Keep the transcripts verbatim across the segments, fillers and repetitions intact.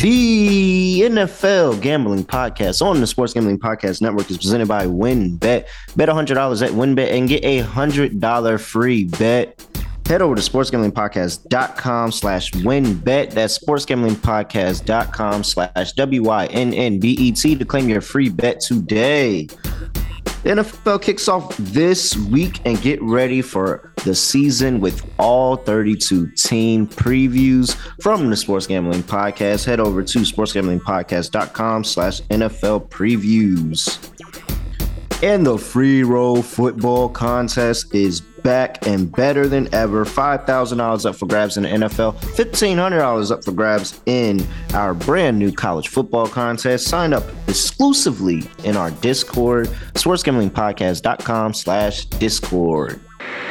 The N F L Gambling Podcast on the Sports Gambling Podcast Network is presented by WynnBET. Bet one hundred dollars at WynnBET and get a one hundred dollars free bet. Head over to sportsgamblingpodcast.com slash WynnBET. That's sportsgamblingpodcast.com slash W Y N N B E T to claim your free bet today. The N F L kicks off this week, and get ready for the season with all thirty-two team previews from the Sports Gambling Podcast. Head over to sportsgamblingpodcast.com slash NFL previews. And the free roll football contest is back and better than ever. five thousand dollars up for grabs in the N F L, fifteen hundred dollars up for grabs in our brand new college football contest. Sign up exclusively in our Discord, sportsgamblingpodcast.com slash Discord.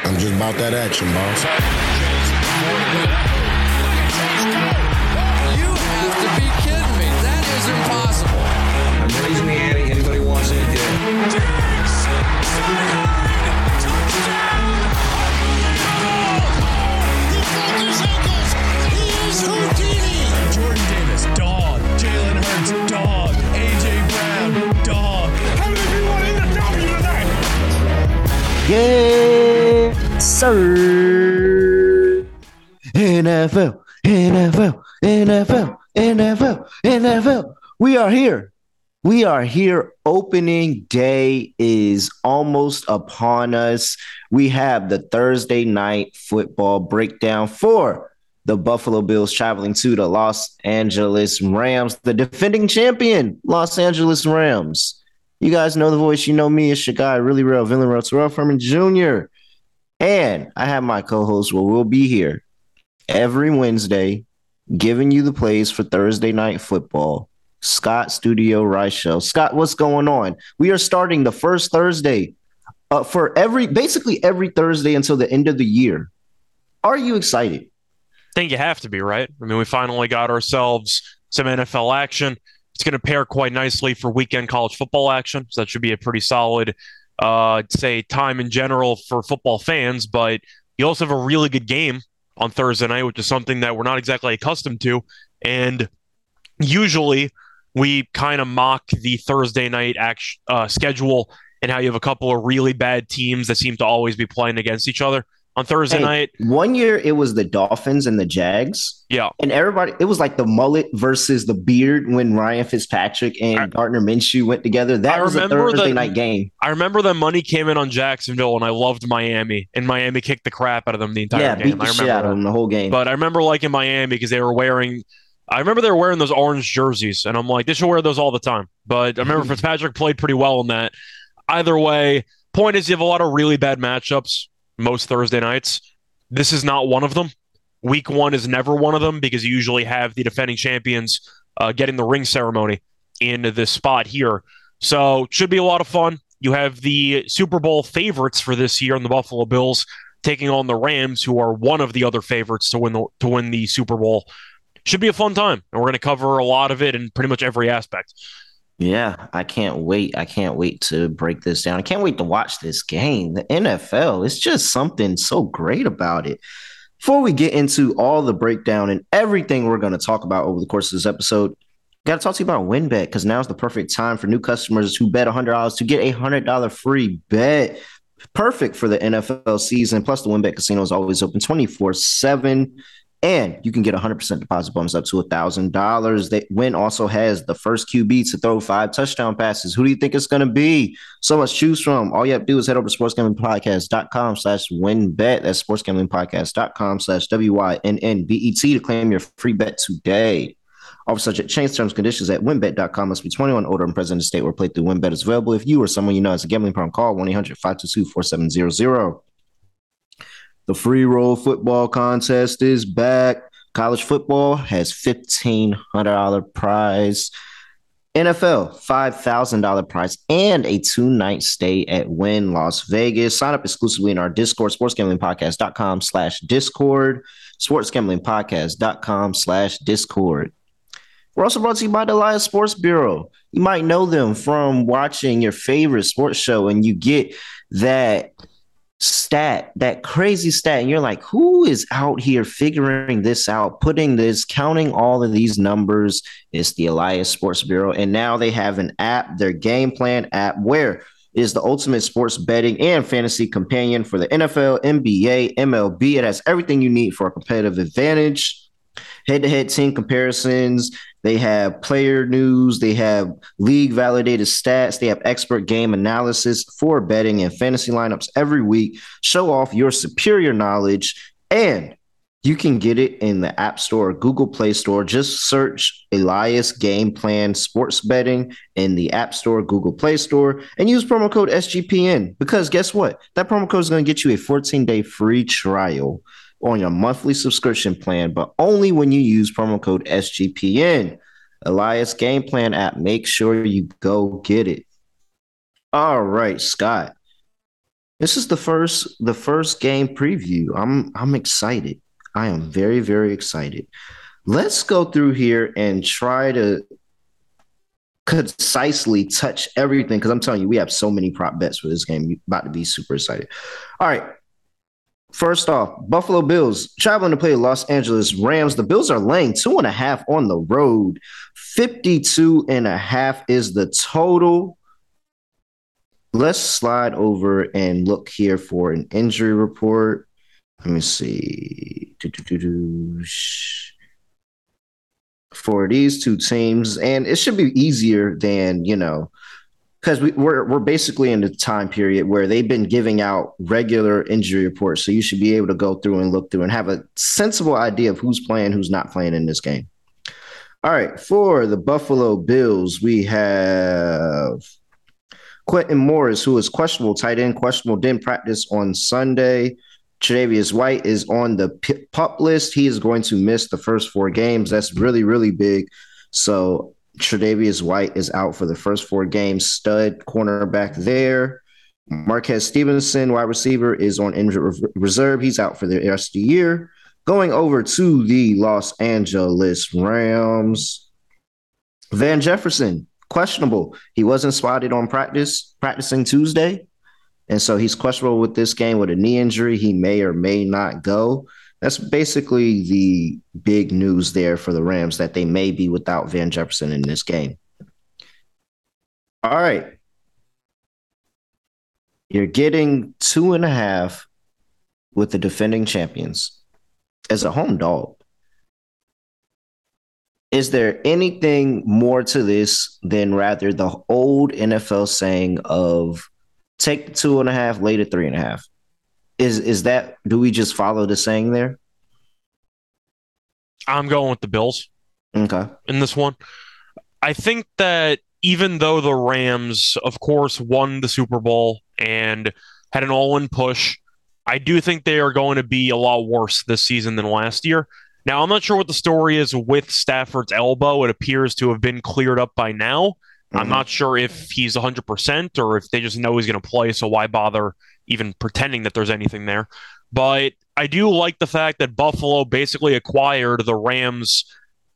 I'm just about that action, boss. Yes, sir. N F L, N F L, N F L, N F L, N F L. We are here. We are here. Opening day is almost upon us. We have the Thursday night football breakdown for the Buffalo Bills traveling to the Los Angeles Rams, the defending champion, Los Angeles Rams. You guys know the voice. You know me. It's your guy, Really Real, Villain Real, Terrell Furman Junior And I have my co-host, where we'll be here every Wednesday, giving you the plays for Thursday night football, Scott Studio Reichel. Scott, what's going on? We are starting the first Thursday uh, for every, basically every Thursday until the end of the year. Are you excited? I think you have to be, right? I mean, we finally got ourselves some N F L action. It's going to pair quite nicely for weekend college football action. So that should be a pretty solid, uh, I'd say, time in general for football fans. But you also have a really good game on Thursday night, which is something that we're not exactly accustomed to. And usually we kind of mock the Thursday night act- uh, schedule and how you have a couple of really bad teams that seem to always be playing against each other on Thursday hey, night. One year it was the Dolphins and the Jags. Yeah. And everybody, it was like the mullet versus the beard when Ryan Fitzpatrick and I, Gardner Minshew went together. That I was a Thursday the, night game. I remember the money came in on Jacksonville, and I loved Miami. And Miami kicked the crap out of them the entire yeah, game. Beat the I remember shit out of them the whole game. But I remember liking Miami because they were wearing, I remember they were wearing those orange jerseys. And I'm like, they should wear those all the time. But I remember Fitzpatrick played pretty well in that. Either way, point is you have a lot of really bad matchups most Thursday nights. This is not one of them. Week one is never one of them because you usually have the defending champions uh, getting the ring ceremony in this spot here. So should be a lot of fun. You have the Super Bowl favorites for this year in the Buffalo Bills taking on the Rams, who are one of the other favorites to win the, to win the Super Bowl. Should be a fun time. And we're going to cover a lot of it in pretty much every aspect. Yeah, I can't wait. I can't wait to break this down. I can't wait to watch this game. The N F L, it's just something so great about it. Before we get into all the breakdown and everything we're going to talk about over the course of this episode, got to talk to you about WynnBET, because now's the perfect time for new customers who bet one hundred dollars to get a one hundred dollars free bet. Perfect for the N F L season. Plus, the WynnBET Casino is always open twenty-four seven. And you can get one hundred percent deposit bonus up to one thousand dollars. They, Wynn also has the first Q B to throw five touchdown passes. Who do you think it's going to be? So much choose from. All you have to do is head over to sportsgamblingpodcast.com slash WynnBET. That's sportsgamblingpodcast.com slash W Y N N B E T to claim your free bet today. Offer subject change terms conditions at WynnBET dot com. Must be twenty-one older and present in the state where playthrough WynnBET is available. If you or someone you know has a gambling problem, call one eight hundred five two two four seven zero zero. The free roll football contest is back. College football has fifteen hundred dollars prize. N F L, five thousand dollars prize and a two-night stay at Wynn Las Vegas. Sign up exclusively in our Discord, sportsgamblingpodcast.com slash Discord, sportsgamblingpodcast.com slash Discord. We're also brought to you by the Elias Sports Bureau. You might know them from watching your favorite sports show, and you get that stat, that crazy stat, and you're like, who is out here figuring this out, putting this, counting all of these numbers? It's the Elias Sports Bureau, and now they have an app, their Game Plan app, where it is the ultimate sports betting and fantasy companion for the N F L, N B A, M L B. It has everything you need for a competitive advantage. Head-to-head team comparisons. They have player news. They have league-validated stats. They have expert game analysis for betting and fantasy lineups every week. Show off your superior knowledge, and you can get it in the App Store or Google Play Store. Just search Elias Game Plan Sports Betting in the App Store, Google Play Store, and use promo code S G P N, because guess what? That promo code is going to get you a fourteen-day free trial on your monthly subscription plan, but only when you use promo code S G P N. Elias Game Plan app. Make sure you go get it. All right, Scott. This is the first the first game preview. I'm I'm excited. I am very, very excited. Let's go through here and try to concisely touch everything, because I'm telling you, we have so many prop bets for this game. You're about to be super excited. All right. First off, Buffalo Bills traveling to play Los Angeles Rams. The Bills are laying two and a half on the road. fifty-two and a half is the total. Let's slide over and look here for an injury report. Let me see. For these two teams, and it should be easier than, you know, because we, we're we're basically in the time period where they've been giving out regular injury reports, so you should be able to go through and look through and have a sensible idea of who's playing, who's not playing in this game. All right, for the Buffalo Bills, we have Quentin Morris, who is questionable, tight end, questionable, didn't practice on Sunday. Tre'Davious White is on the PUP list. He is going to miss the first four games. That's really, really big. So Tre'Davious White is out for the first four games. Stud cornerback there. Marquez Stevenson, wide receiver, is on injured reserve. He's out for the rest of the year. Going over to the Los Angeles Rams, Van Jefferson, questionable. He wasn't spotted on practice, practicing Tuesday, and so he's questionable with this game with a knee injury. He may or may not go. That's basically the big news there for the Rams, that they may be without Van Jefferson in this game. All right. You're getting two and a half with the defending champions as a home dog. Is there anything more to this than rather the old N F L saying of take the two and a half, lay the three and a half? Is is that, do we just follow the saying there? I'm going with the Bills. Okay. In this one. I think that even though the Rams, of course, won the Super Bowl and had an all-in push, I do think they are going to be a lot worse this season than last year. Now, I'm not sure what the story is with Stafford's elbow. It appears to have been cleared up by now. Mm-hmm. I'm not sure if he's one hundred percent or if they just know he's going to play, so why bother even pretending that there's anything there. But I do like the fact that Buffalo basically acquired the Rams'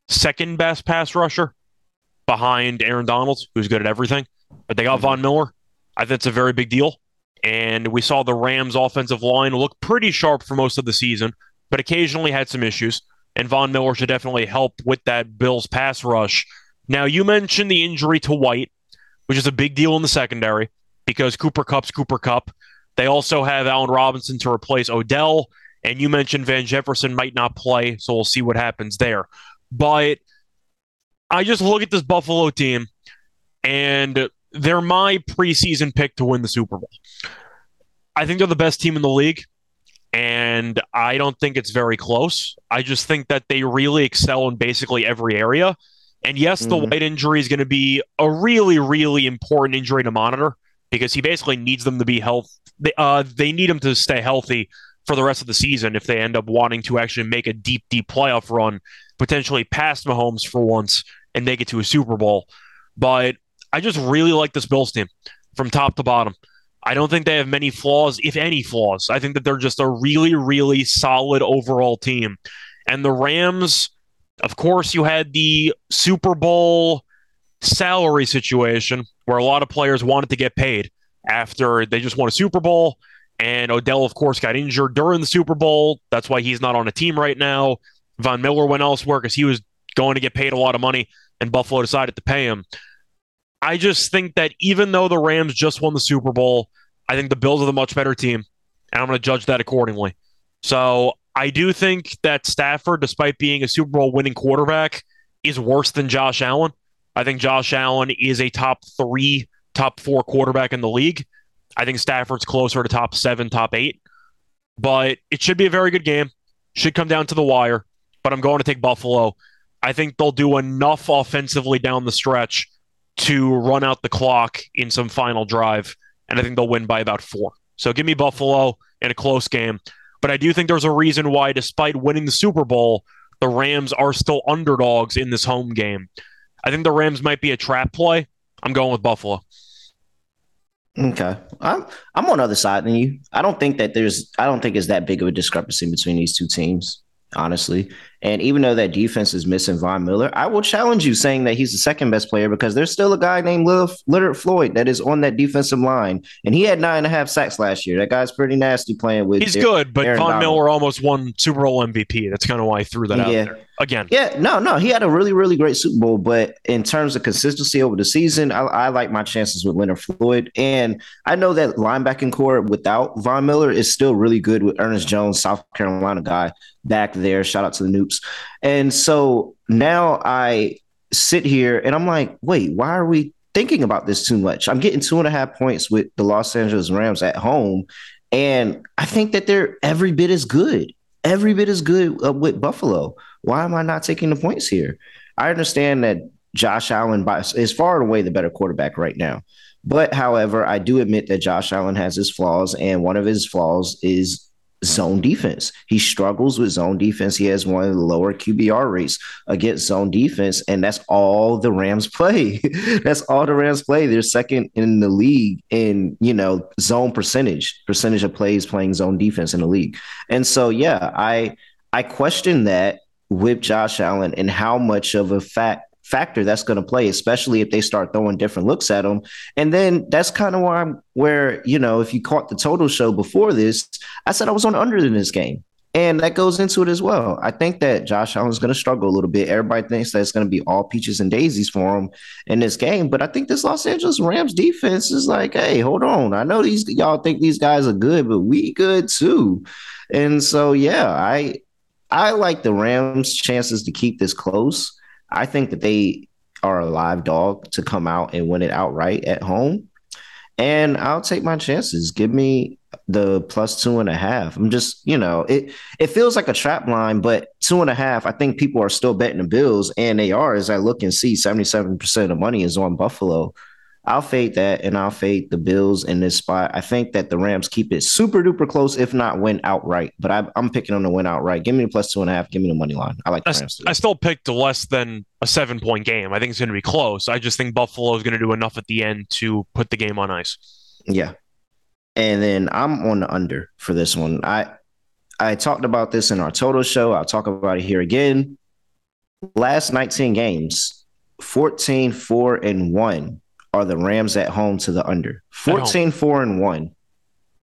second best pass rusher behind Aaron Donald, who's good at everything. But they got Von Miller. I think that's a very big deal. And we saw the Rams' offensive line look pretty sharp for most of the season, but occasionally had some issues. And Von Miller should definitely help with that Bills pass rush. Now, you mentioned the injury to White, which is a big deal in the secondary because Cooper Kupp's Cooper Kupp. They also have Allen Robinson to replace Odell, and you mentioned Van Jefferson might not play, so we'll see what happens there. But I just look at this Buffalo team, and they're my preseason pick to win the Super Bowl. I think they're the best team in the league, and I don't think it's very close. I just think that they really excel in basically every area. And yes, mm-hmm. the White injury is going to be a really, really important injury to monitor, because he basically needs them to be healthy. They, uh, they need him to stay healthy for the rest of the season if they end up wanting to actually make a deep, deep playoff run, potentially past Mahomes for once and make it to a Super Bowl. But I just really like this Bills team from top to bottom. I don't think they have many flaws, if any flaws. I think that they're just a really, really solid overall team. And the Rams, of course, you had the Super Bowl salary situation where a lot of players wanted to get paid after they just won a Super Bowl And Odell, of course, got injured during the Super Bowl. That's why he's not on a team right now. Von Miller went elsewhere because he was going to get paid a lot of money, and Buffalo decided to pay him. I just think that even though the Rams just won the Super Bowl, I think the Bills are the much better team, and I'm going to judge that accordingly. So I do think that Stafford, despite being a Super Bowl winning quarterback, is worse than Josh Allen. I think Josh Allen is a top three, top four quarterback in the league. I think Stafford's closer to top seven, top eight. But it should be a very good game. Should come down to the wire. But I'm going to take Buffalo. I think they'll do enough offensively down the stretch to run out the clock in some final drive. And I think they'll win by about four. So give me Buffalo in a close game. But I do think there's a reason why, despite winning the Super Bowl, the Rams are still underdogs in this home game. I think the Rams might be a trap play. I'm going with Buffalo. Okay. I'm I'm on the other side than you. I don't think that there's I don't think it's that big of a discrepancy between these two teams, honestly. And even though that defense is missing Von Miller, I will challenge you saying that he's the second best player because there's still a guy named Leonard Floyd that is on that defensive line. And he had nine and a half sacks last year. That guy's pretty nasty playing with He's Aaron, good, but Aaron Von Donald. Miller almost won Super Bowl M V P. That's kind of why I threw that yeah. out there. Again. Yeah, no, no. He had a really, really great Super Bowl, but in terms of consistency over the season, I, I like my chances with Leonard Floyd. And I know that linebacking core without Von Miller is still really good with Ernest Jones, South Carolina guy, back there. Shout out to the Noops. And so now I sit here and I'm like, wait, why are we thinking about this too much? I'm getting two and a half points with the Los Angeles Rams at home, and I think that they're every bit as good. Every bit as good uh, with Buffalo. Why am I not taking the points here? I understand that Josh Allen by, is far and away the better quarterback right now. But, however, I do admit that Josh Allen has his flaws, and one of his flaws is zone defense. He struggles with zone defense. He has one of the lower Q B R rates against zone defense, and that's all the Rams play. That's all the Rams play. They're second in the league in, you know, zone percentage, percentage of plays playing zone defense in the league. And so, yeah, I I question that with Josh Allen and how much of a fact factor that's going to play, especially if they start throwing different looks at them. And then that's kind of why I'm where, you know, if you caught the total show before this, I said I was on under in this game. And that goes into it as well. I think that Josh Allen's going to struggle a little bit. Everybody thinks that it's going to be all peaches and daisies for him in this game. But I think this Los Angeles Rams defense is like, hey, hold on. I know these y'all think these guys are good, but we good too. And so, yeah, I, I like the Rams' chances to keep this close. I think that they are a live dog to come out and win it outright at home. And I'll take my chances. Give me the plus two and a half. I'm just, you know, it, it feels like a trap line, but two and a half, I think people are still betting the Bills, and they are, as I look and see, seventy-seven percent of the money is on Buffalo. I'll fade that, and I'll fade the Bills in this spot. I think that the Rams keep it super-duper close, if not win outright. But I, I'm picking on the win outright. Give me the plus two and a half. Give me the money line. I like the I, Rams. Too. I still picked less than a seven-point game. I think it's going to be close. I just think Buffalo is going to do enough at the end to put the game on ice. Yeah. And then I'm on the under for this one. I I talked about this in our total show. I'll talk about it here again. Last nineteen games, fourteen, four, and one. Are the Rams at home to the under. fourteen, four, and one.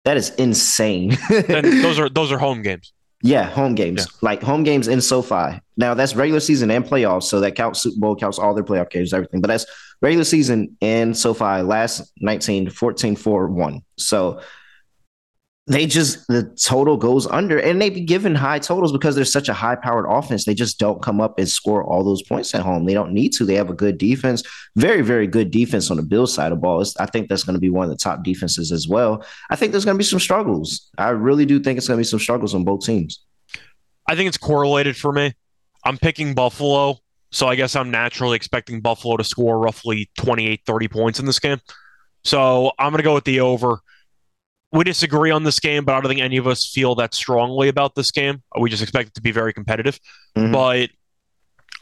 That is insane. those are those are home games. Yeah, home games. Yeah. Like home games in SoFi. Now, that's regular season and playoffs, so that counts Super Bowl, counts all their playoff games, everything. But that's regular season and SoFi, last nineteen, fourteen, four, one. So they just, the total goes under, and they've been given high totals because they're such a high-powered offense. They just don't come up and score all those points at home. They don't need to. They have a good defense, very, very good defense on the Bills side of ball. It's, I think that's going to be one of the top defenses as well. I think there's going to be some struggles. I really do think it's going to be some struggles on both teams. I think it's correlated for me. I'm picking Buffalo, so I guess I'm naturally expecting Buffalo to score roughly twenty-eight, thirty points in this game. So I'm going to go with the over. We disagree on this game, but I don't think any of us feel that strongly about this game. We just expect it to be very competitive. Mm-hmm. But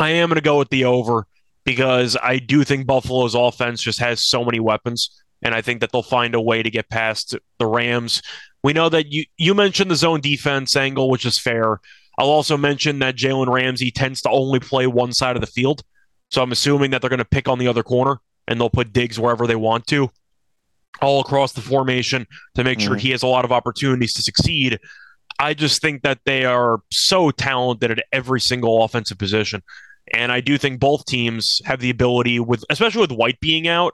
I am going to go with the over because I do think Buffalo's offense just has so many weapons, and I think that they'll find a way to get past the Rams. We know that you, you mentioned the zone defense angle, which is fair. I'll also mention that Jalen Ramsey tends to only play one side of the field, so I'm assuming that they're going to pick on the other corner, and they'll put Diggs wherever they want to. all across the formation to make mm. sure he has a lot of opportunities to succeed. I just think that they are so talented at every single offensive position. And I do think both teams have the ability, with especially with White being out,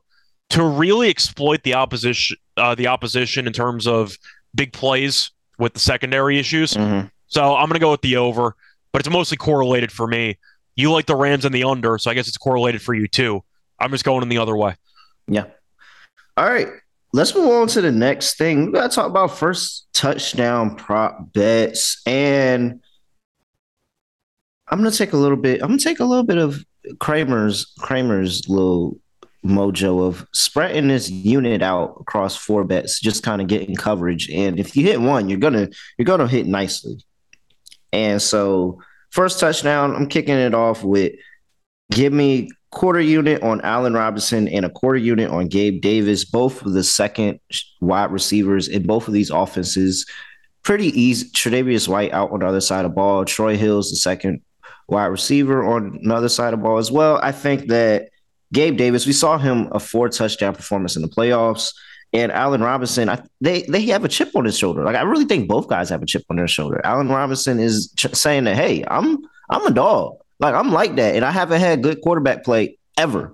to really exploit the opposition uh, the opposition in terms of big plays with the secondary issues. Mm-hmm. So I'm going to go with the over, but it's mostly correlated for me. You like the Rams and the under, so I guess it's correlated for you too. I'm just going in the other way. Yeah. All right. Let's move on to the next thing. We got to talk about first touchdown prop bets, and I'm gonna take a little bit. I'm gonna take a little bit of Kramer's Kramer's little mojo of spreading this unit out across four bets, just kind of getting coverage. And if you hit one, you're gonna you're gonna hit nicely. And so, first touchdown, I'm kicking it off with give me quarter unit on Allen Robinson and a quarter unit on Gabe Davis, both of the second wide receivers in both of these offenses. Pretty easy. Tre'Davious White out on the other side of the ball. Troy Hill's the second wide receiver on another side of the ball as well. I think that Gabe Davis, we saw him a four touchdown performance in the playoffs, and Allen Robinson, I, they they have a chip on his shoulder. Like I really think both guys have a chip on their shoulder. Allen Robinson is ch- saying that, hey, I'm I'm a dog. Like I'm like that, and I haven't had good quarterback play ever.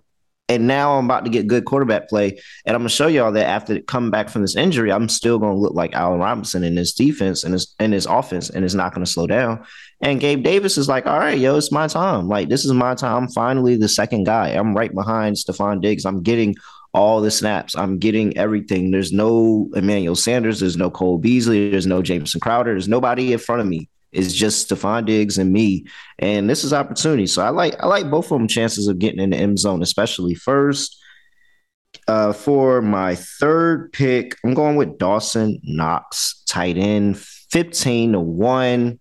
And now I'm about to get good quarterback play, and I'm gonna show y'all that after coming back from this injury, I'm still gonna look like Allen Robinson in his defense and his and his offense, and it's not gonna slow down. And Gabe Davis is like, all right, yo, it's my time. Like this is my time. I'm finally the second guy. I'm right behind Stephon Diggs. I'm getting all the snaps. I'm getting everything. There's no Emmanuel Sanders. There's no Cole Beasley. There's no Jameson Crowder. There's nobody in front of me. It's just Stephon Diggs and me, and this is opportunity. So I like I like both of them chances of getting in the end zone, especially first. Uh, for my third pick, I'm going with Dawson Knox, tight end, fifteen to one.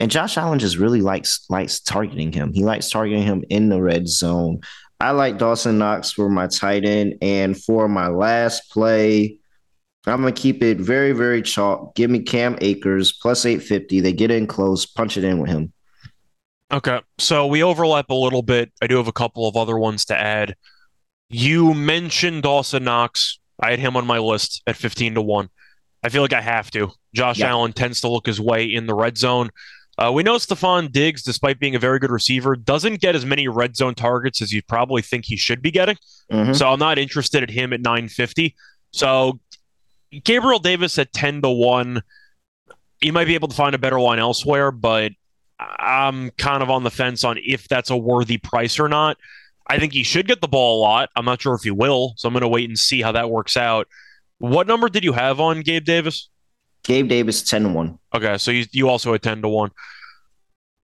And Josh Allen just really likes likes targeting him. He likes targeting him in the red zone. I like Dawson Knox for my tight end. And for my last play, I'm going to keep it very, very chalk. Give me Cam Akers, plus eight fifty. They get in close, punch it in with him. Okay, so we overlap a little bit. I do have a couple of other ones to add. You mentioned Dawson Knox. I had him on my list at fifteen to one. I feel like I have to. Josh yeah. Allen tends to look his way in the red zone. Uh, we know Stephon Diggs, despite being a very good receiver, doesn't get as many red zone targets as you probably think he should be getting. Mm-hmm. So I'm not interested at him at nine fifty. So Gabriel Davis at ten to one. You might be able to find a better line elsewhere, but I'm kind of on the fence on if that's a worthy price or not. I think he should get the ball a lot. I'm not sure if he will, so I'm going to wait and see how that works out. What number did you have on Gabe Davis? Gabe Davis, ten to one. Okay, so you, you also had ten to one.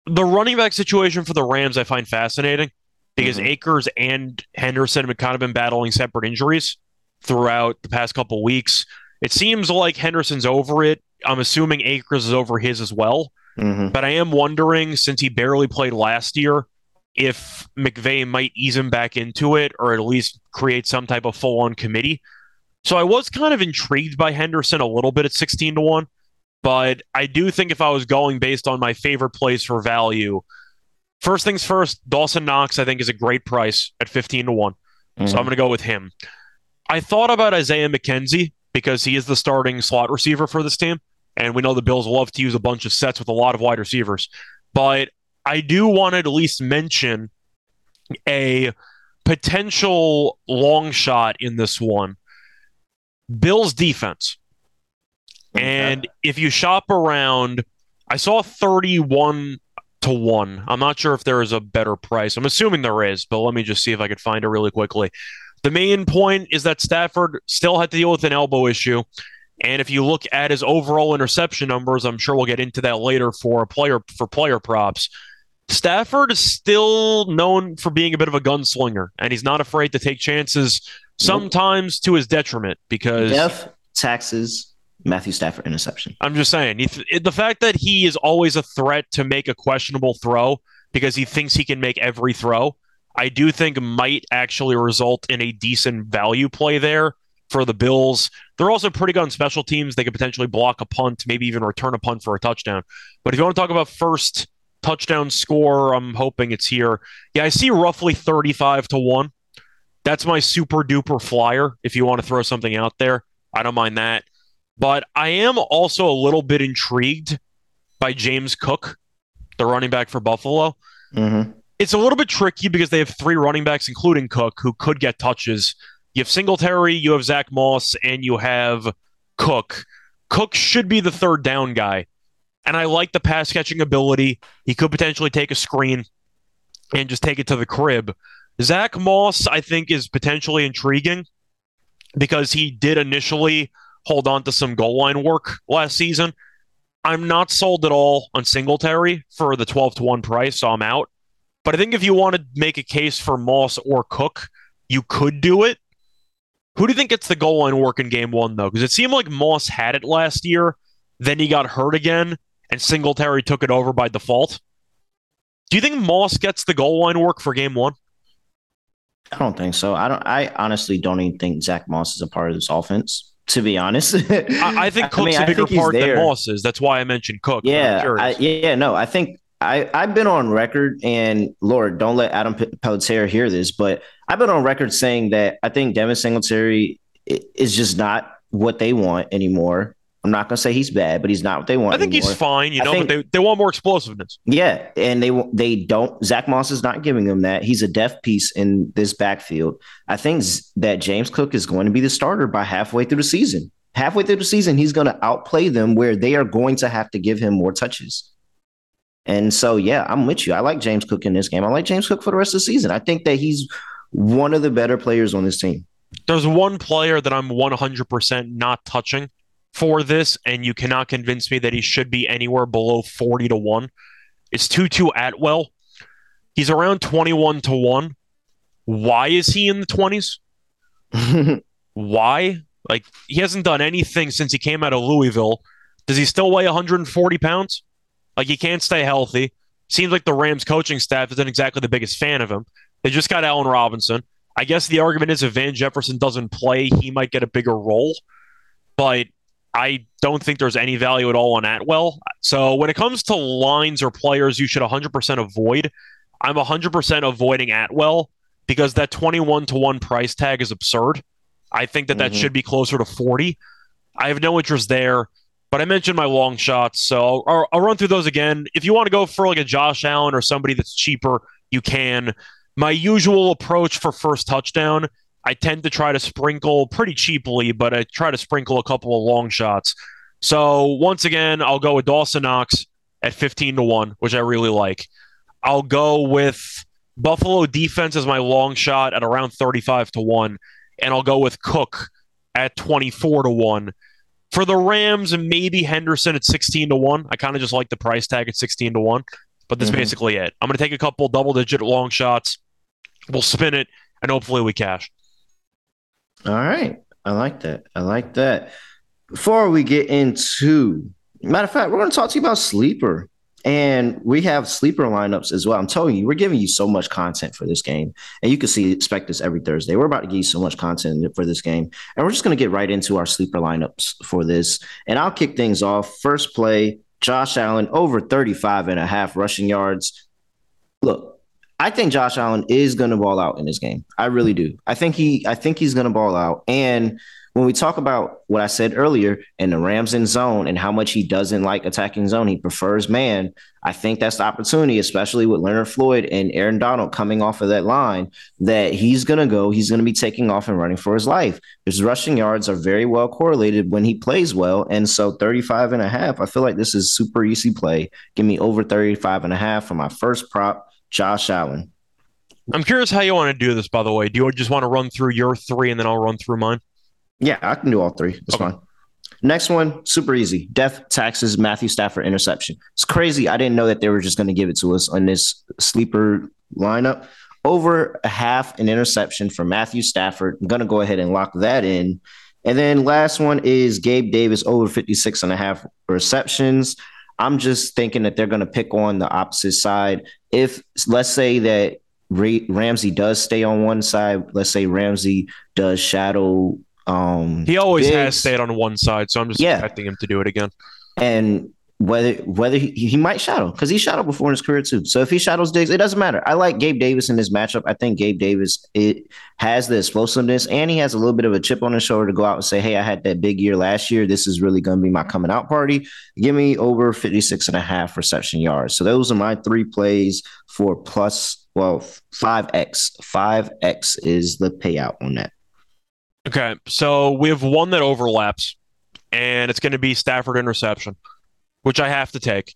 The running back situation for the Rams I find fascinating because mm-hmm. Akers and Henderson have kind of been battling separate injuries throughout the past couple weeks. It seems like Henderson's over it. I'm assuming Akers is over his as well. Mm-hmm. But I am wondering, since he barely played last year, if McVay might ease him back into it or at least create some type of full-on committee. So I was kind of intrigued by Henderson a little bit at sixteen to one. But I do think if I was going based on my favorite plays for value, first things first, Dawson Knox, I think, is a great price at fifteen to one. Mm-hmm. So I'm going to go with him. I thought about Isaiah McKenzie, because he is the starting slot receiver for this team, and we know the Bills love to use a bunch of sets with a lot of wide receivers. But I do want to at least mention a potential long shot in this one. Bills defense. Okay. And if you shop around, I saw thirty-one to one. I'm not sure if there is a better price. I'm assuming there is, but let me just see if I could find it really quickly. The main point is that Stafford still had to deal with an elbow issue. And if you look at his overall interception numbers, I'm sure we'll get into that later for player for player props. Stafford is still known for being a bit of a gunslinger, and he's not afraid to take chances, sometimes to his detriment, because Jeff taxes Matthew Stafford interception. I'm just saying, the fact that he is always a threat to make a questionable throw because he thinks he can make every throw, I do think might actually result in a decent value play there for the Bills. They're also pretty good on special teams. They could potentially block a punt, maybe even return a punt for a touchdown. But if you want to talk about first touchdown score, I'm hoping it's here. Yeah, I see roughly thirty-five to one. That's my super duper flyer. If you want to throw something out there, I don't mind that. But I am also a little bit intrigued by James Cook, the running back for Buffalo. Mm-hmm. It's a little bit tricky because they have three running backs, including Cook, who could get touches. You have Singletary, you have Zach Moss, and you have Cook. Cook should be the third down guy. And I like the pass-catching ability. He could potentially take a screen and just take it to the crib. Zach Moss, I think, is potentially intriguing because he did initially hold on to some goal line work last season. I'm not sold at all on Singletary for the twelve to one price, so I'm out. But I think if you want to make a case for Moss or Cook, you could do it. Who do you think gets the goal line work in game one, though? Because it seemed like Moss had it last year, then he got hurt again, and Singletary took it over by default. Do you think Moss gets the goal line work for game one? I don't think so. I don't. I honestly don't even think Zach Moss is a part of this offense, to be honest. I, I think Cook's I mean, a bigger part there. than Moss is. That's why I mentioned Cook. Yeah, I, yeah, no, I think I, I've been on record, and Lord, don't let Adam P- Pelletier hear this, but I've been on record saying that I think Devin Singletary is just not what they want anymore. I'm not going to say he's bad, but he's not what they want I think anymore. He's fine, you know, think, but they, they want more explosiveness. Yeah, and they they don't. Zach Moss is not giving them that. He's a def piece in this backfield. I think that James Cook is going to be the starter by halfway through the season. Halfway through the season, he's going to outplay them where they are going to have to give him more touches. And so, yeah, I'm with you. I like James Cook in this game. I like James Cook for the rest of the season. I think that he's one of the better players on this team. There's one player that I'm one hundred percent not touching for this, and you cannot convince me that he should be anywhere below forty to one. It's Tutu Atwell. He's around twenty-one to one. Why is he in the twenties? Why? Like, he hasn't done anything since he came out of Louisville. Does he still weigh one hundred forty pounds? Like, he can't stay healthy. Seems like the Rams coaching staff isn't exactly the biggest fan of him. They just got Allen Robinson. I guess the argument is if Van Jefferson doesn't play, he might get a bigger role. But I don't think there's any value at all on Atwell. So when it comes to lines or players you should one hundred percent avoid, I'm one hundred percent avoiding Atwell because that twenty-one to one price tag is absurd. I think that mm-hmm. that should be closer to forty. I have no interest there, but I mentioned my long shots, so I'll, I'll run through those again. If you want to go for like a Josh Allen or somebody that's cheaper, you can. My usual approach for first touchdown, I tend to try to sprinkle pretty cheaply, but I try to sprinkle a couple of long shots. So once again, I'll go with Dawson Knox at fifteen to one, which I really like. I'll go with Buffalo defense as my long shot at around thirty-five to one, and I'll go with Cook at twenty-four to one. For the Rams, maybe Henderson at sixteen to one. I kind of just like the price tag at sixteen to one, but that's mm-hmm. basically it. I'm going to take a couple double-digit long shots. We'll spin it, and hopefully we cash. All right. I like that. I like that. Before we get into, matter of fact, we're going to talk to you about Sleeper. And we have Sleeper lineups as well. I'm telling you, we're giving you so much content for this game. And you can see, expect this every Thursday. We're about to give you so much content for this game. And we're just going to get right into our Sleeper lineups for this. And I'll kick things off. First play, Josh Allen, over thirty-five and a half rushing yards. Look. I think Josh Allen is going to ball out in this game. I really do. I think he. I think he's going to ball out. And when we talk about what I said earlier and the Rams in zone and how much he doesn't like attacking zone, he prefers man. I think that's the opportunity, especially with Leonard Floyd and Aaron Donald coming off of that line, that he's going to go, he's going to be taking off and running for his life. His rushing yards are very well correlated when he plays well. And so thirty-five and a half, I feel like this is super easy play. Give me over thirty-five and a half for my first prop. Josh Allen. I'm curious how you want to do this, by the way. Do you just want to run through your three and then I'll run through mine? Yeah, I can do all three. That's okay. Fine. Next one, super easy. Death, taxes, Matthew Stafford interception. It's crazy. I didn't know that they were just going to give it to us on this sleeper lineup. Over a half an interception for Matthew Stafford. I'm going to go ahead and lock that in. And then last one is Gabe Davis, over fifty-six and a half receptions. I'm just thinking that they're going to pick on the opposite side. If let's say that Ray, Ramsey does stay on one side, let's say Ramsey does shadow. Um, he always Diggs. has stayed on one side, so I'm just yeah. expecting him to do it again. And whether whether he, he might shadow, because he shadowed before in his career too. So if he shadows Diggs, it doesn't matter. I like Gabe Davis in this matchup. I think Gabe Davis it has the explosiveness, and he has a little bit of a chip on his shoulder to go out and say, hey, I had that big year last year. This is really going to be my coming out party. Give me over fifty-six and a half reception yards. So those are my three plays for plus, well, five X. five X is the payout on that. Okay, so we have one that overlaps, and it's going to be Stafford interception, which I have to take.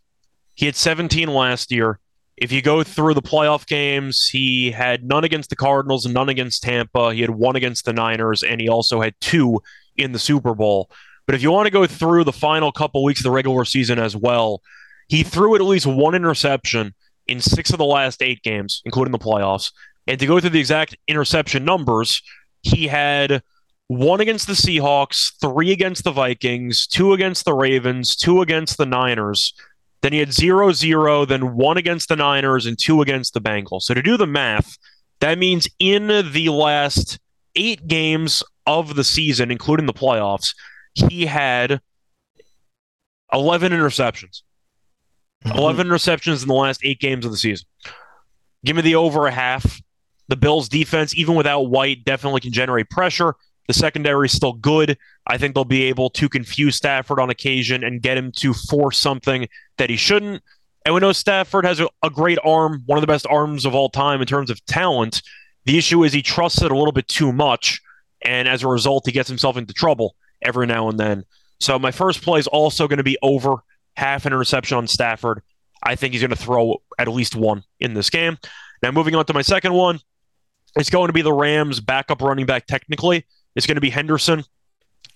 He had seventeen last year. If you go through the playoff games, he had none against the Cardinals and none against Tampa. He had one against the Niners, and he also had two in the Super Bowl. But if you want to go through the final couple weeks of the regular season as well, he threw at least one interception in six of the last eight games, including the playoffs. And to go through the exact interception numbers, he had one against the Seahawks, three against the Vikings, two against the Ravens, two against the Niners. Then he had zero zero, then one against the Niners, and two against the Bengals. So to do the math, that means in the last eight games of the season, including the playoffs, he had eleven interceptions. eleven interceptions in the last eight games of the season. Give me the over a half. The Bills' defense, even without White, definitely can generate pressure. The secondary is still good. I think they'll be able to confuse Stafford on occasion and get him to force something that he shouldn't. And we know Stafford has a, a great arm, one of the best arms of all time in terms of talent. The issue is he trusts it a little bit too much, and as a result, he gets himself into trouble every now and then. So my first play is also going to be over half an interception on Stafford. I think he's going to throw at least one in this game. Now, moving on to my second one, it's going to be the Rams' backup running back technically. It's going to be Henderson,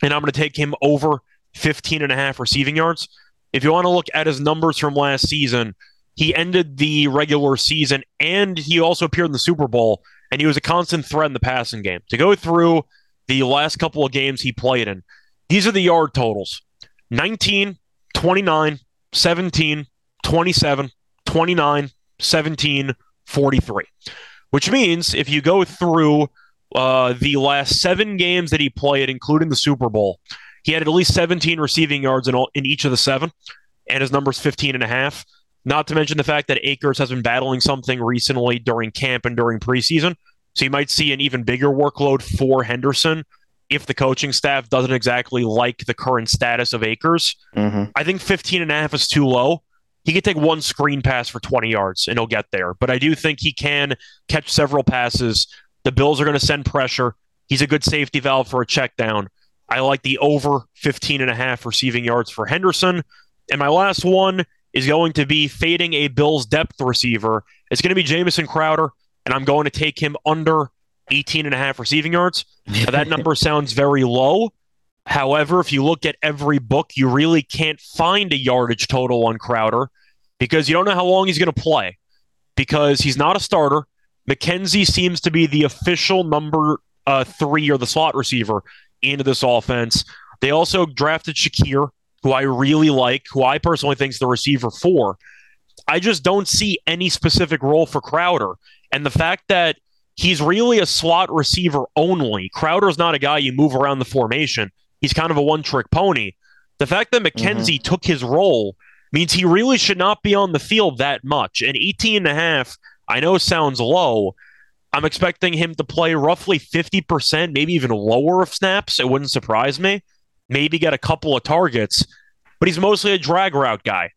and I'm going to take him over fifteen and a half receiving yards. If you want to look at his numbers from last season, he ended the regular season, and he also appeared in the Super Bowl, and he was a constant threat in the passing game. To go through the last couple of games he played in, these are the yard totals: nineteen, twenty-nine, seventeen, twenty-seven, twenty-nine, seventeen, forty-three. Which means if you go through uh, the last seven games that he played, including the Super Bowl, he had at least seventeen receiving yards in, all, in each of the seven, and his number's fifteen and a half. Not to mention the fact that Akers has been battling something recently during camp and during preseason, so you might see an even bigger workload for Henderson if the coaching staff doesn't exactly like the current status of Akers. Mm-hmm. I think fifteen and a half is too low. He could take one screen pass for twenty yards, and he'll get there. But I do think he can catch several passes. The Bills are going to send pressure. He's a good safety valve for a check down. I like the over fifteen and a half receiving yards for Henderson. And my last one is going to be fading a Bills depth receiver. It's going to be Jameson Crowder, and I'm going to take him under eighteen and a half receiving yards. Now, that number sounds very low. However, if you look at every book, you really can't find a yardage total on Crowder because you don't know how long he's going to play because he's not a starter. McKenzie seems to be the official number uh, three or the slot receiver into this offense. They also drafted Shakir, who I really like, who I personally think is the receiver four. I just don't see any specific role for Crowder. And the fact that he's really a slot receiver only. Crowder's not a guy you move around the formation. He's kind of a one-trick pony. The fact that McKenzie mm-hmm. took his role means he really should not be on the field that much. And eighteen and a half, I know sounds low. I'm expecting him to play roughly fifty percent, maybe even lower of snaps. It wouldn't surprise me. Maybe get a couple of targets. But he's mostly a drag route guy.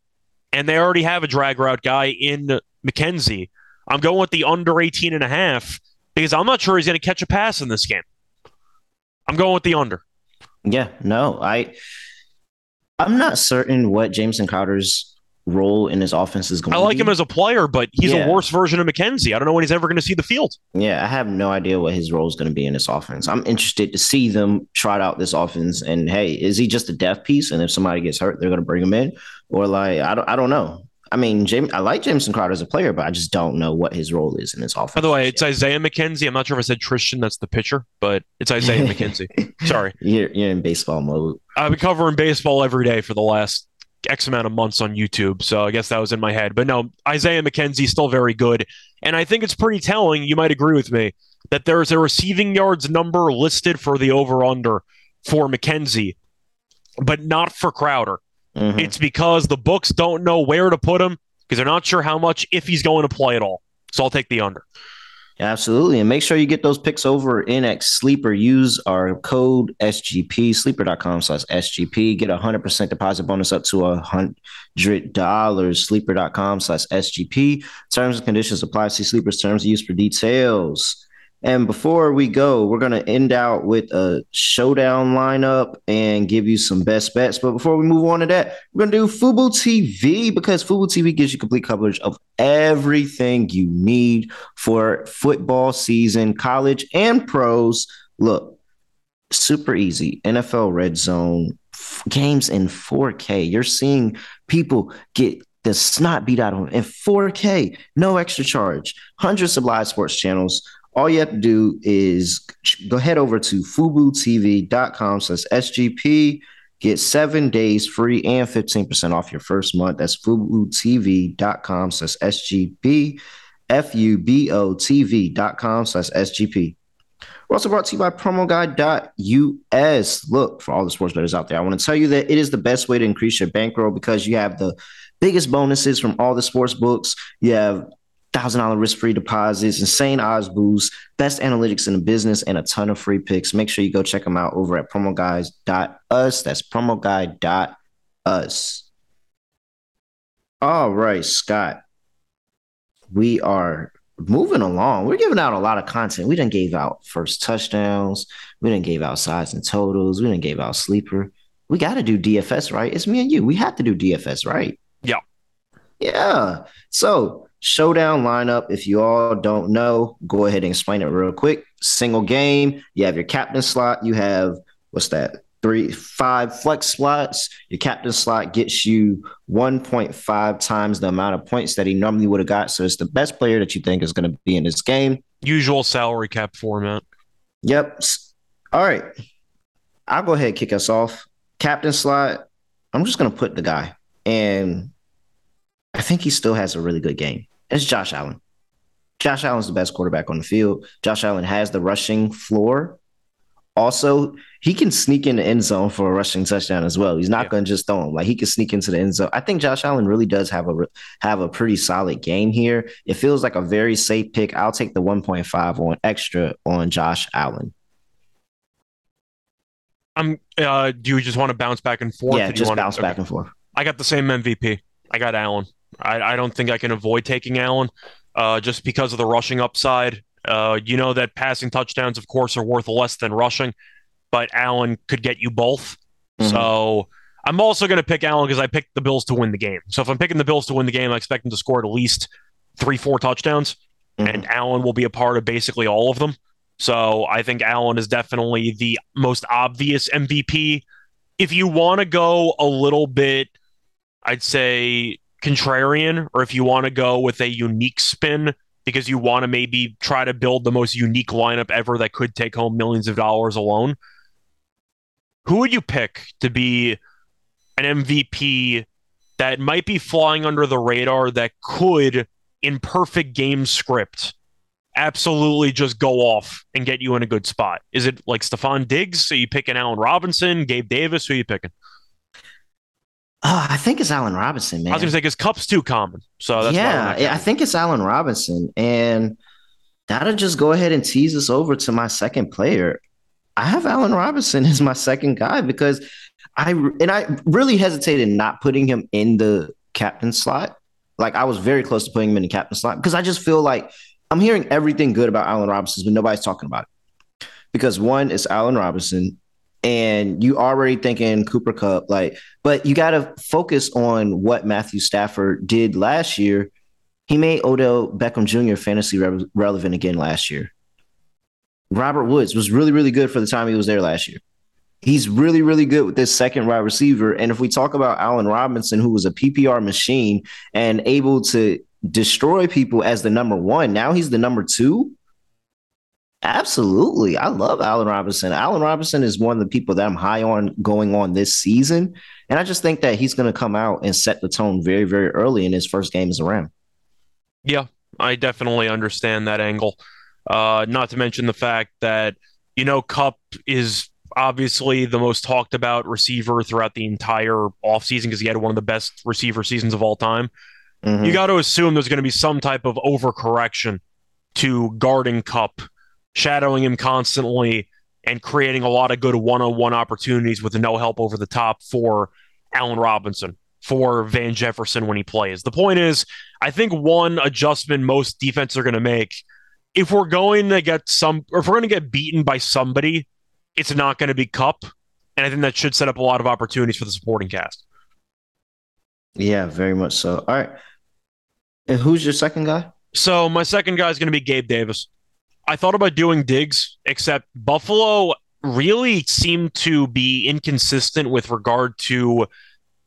And they already have a drag route guy in McKenzie. I'm going with the under eighteen and a half because I'm not sure he's going to catch a pass in this game. I'm going with the under. Yeah, no, I, I'm not certain what Jameson Crowder's role in his offense is going to be. I like him as a player, but he's yeah. a worse version of McKenzie. I don't know when he's ever going to see the field. Yeah, I have no idea what his role is going to be in this offense. I'm interested to see them trot out this offense. And, hey, is he just a depth piece? And if somebody gets hurt, they're going to bring him in? Or, like, I don't, I don't know. I mean, James, I like Jameson Crowder as a player, but I just don't know what his role is in his offense. By the way, it's yet. Isaiah McKenzie. I'm not sure if I said Tristan, that's the pitcher, but it's Isaiah McKenzie. Sorry. You're, you're in baseball mode. I've been covering baseball every day for the last X amount of months on YouTube, so I guess that was in my head. But no, Isaiah McKenzie is still very good, and I think it's pretty telling, you might agree with me, that there is a receiving yards number listed for the over-under for McKenzie, but not for Crowder. Mm-hmm. It's because the books don't know where to put him because they're not sure how much, if he's going to play at all. So I'll take the under. Absolutely. And make sure you get those picks over in at Sleeper. Use our code S G P, sleeper.com slash SGP. Get a one hundred percent deposit bonus up to one hundred dollars. Sleeper.com slash SGP. Terms and conditions apply. See Sleeper's terms used for details. And before we go, we're going to end out with a showdown lineup and give you some best bets. But before we move on to that, we're going to do FuboTV, because FuboTV gives you complete coverage of everything you need for football season, college and pros. Look, super easy. N F L Red Zone games in four K. You're seeing people get the snot beat out of them in four K, no extra charge. Hundreds of live sports channels. All you have to do is go head over to FuboTV.com slash SGP. Get seven days free and fifteen percent off your first month. That's FuboTV.com slash SGP. F U B O T V.com slash SGP. We're also brought to you by PromoGuy.us. Look, for all the sports bettors out there, I want to tell you that it is the best way to increase your bankroll because you have the biggest bonuses from all the sports books. You have one thousand dollars risk-free deposits, insane odds boosts, best analytics in the business, and a ton of free picks. Make sure you go check them out over at promoguys.us. That's promoguy.us. All right, Scott. We are moving along. We're giving out a lot of content. We done gave out first touchdowns. We done gave out sides and totals. We done gave out sleeper. We got to do D F S, right? It's me and you. We have to do D F S, right? Yeah. Yeah. So, showdown lineup, if you all don't know, go ahead and explain it real quick. Single game, you have your captain slot. You have, what's that, three, five flex slots. Your captain slot gets you one point five times the amount of points that he normally would have got. So it's the best player that you think is going to be in this game. Usual salary cap format. Yep. All right. I'll go ahead and kick us off. Captain slot, I'm just going to put the guy. And I think he still has a really good game. It's Josh Allen. Josh Allen's the best quarterback on the field. Josh Allen has the rushing floor. Also, he can sneak in the end zone for a rushing touchdown as well. He's not yeah. going to just throw him. Like, he can sneak into the end zone. I think Josh Allen really does have a have a pretty solid game here. It feels like a very safe pick. I'll take the one point five on extra on Josh Allen. I'm. Uh, do you just want to bounce back and forth? Yeah, just bounce to, back okay. and forth. I got the same M V P. I got Allen. I, I don't think I can avoid taking Allen uh, just because of the rushing upside. Uh, you know that passing touchdowns, of course, are worth less than rushing, but Allen could get you both. Mm-hmm. So I'm also going to pick Allen because I picked the Bills to win the game. So if I'm picking the Bills to win the game, I expect them to score at least three, four touchdowns, mm-hmm. and Allen will be a part of basically all of them. So I think Allen is definitely the most obvious M V P. If you want to go a little bit, I'd say, contrarian, or if you want to go with a unique spin because you want to maybe try to build the most unique lineup ever that could take home millions of dollars alone, who would you pick to be an M V P that might be flying under the radar that could, in perfect game script, absolutely just go off and get you in a good spot? Is it like Stephon Diggs? So you picking Allen Robinson, Gabe Davis? Who are you picking? Oh, I think it's Allen Robinson, man. I was going to say, because Cup's too common. So that's yeah, I think it's Allen Robinson. And that'll just go ahead and tease us over to my second player. I have Allen Robinson as my second guy because I and I really hesitated not putting him in the captain slot. Like, I was very close to putting him in the captain slot because I just feel like I'm hearing everything good about Allen Robinson, but nobody's talking about it. Because one, it's Allen Robinson. And you already thinking Cooper Kupp, like, but you got to focus on what Matthew Stafford did last year. He made Odell Beckham Junior fantasy re- relevant again last year. Robert Woods was really, really good for the time he was there last year. He's really, really good with this second wide receiver. And if we talk about Allen Robinson, who was a P P R machine and able to destroy people as the number one, now he's the number two. Absolutely. I love Allen Robinson. Allen Robinson is one of the people that I'm high on going on this season. And I just think that he's going to come out and set the tone very, very early in his first game as a Ram. Yeah, I definitely understand that angle. Uh, not to mention the fact that, you know, Kupp is obviously the most talked about receiver throughout the entire offseason because he had one of the best receiver seasons of all time. Mm-hmm. You got to assume there's going to be some type of overcorrection to guarding Cup, shadowing him constantly, and creating a lot of good one-on-one opportunities with no help over the top for Allen Robinson, for Van Jefferson when he plays. The point is, I think one adjustment most defenses are going to make, if we're going to get some, or if we're going to get beaten by somebody, it's not going to be Cup. And I think that should set up a lot of opportunities for the supporting cast. Yeah, very much so. All right. And who's your second guy? So my second guy is going to be Gabe Davis. I thought about doing Diggs, except Buffalo really seemed to be inconsistent with regard to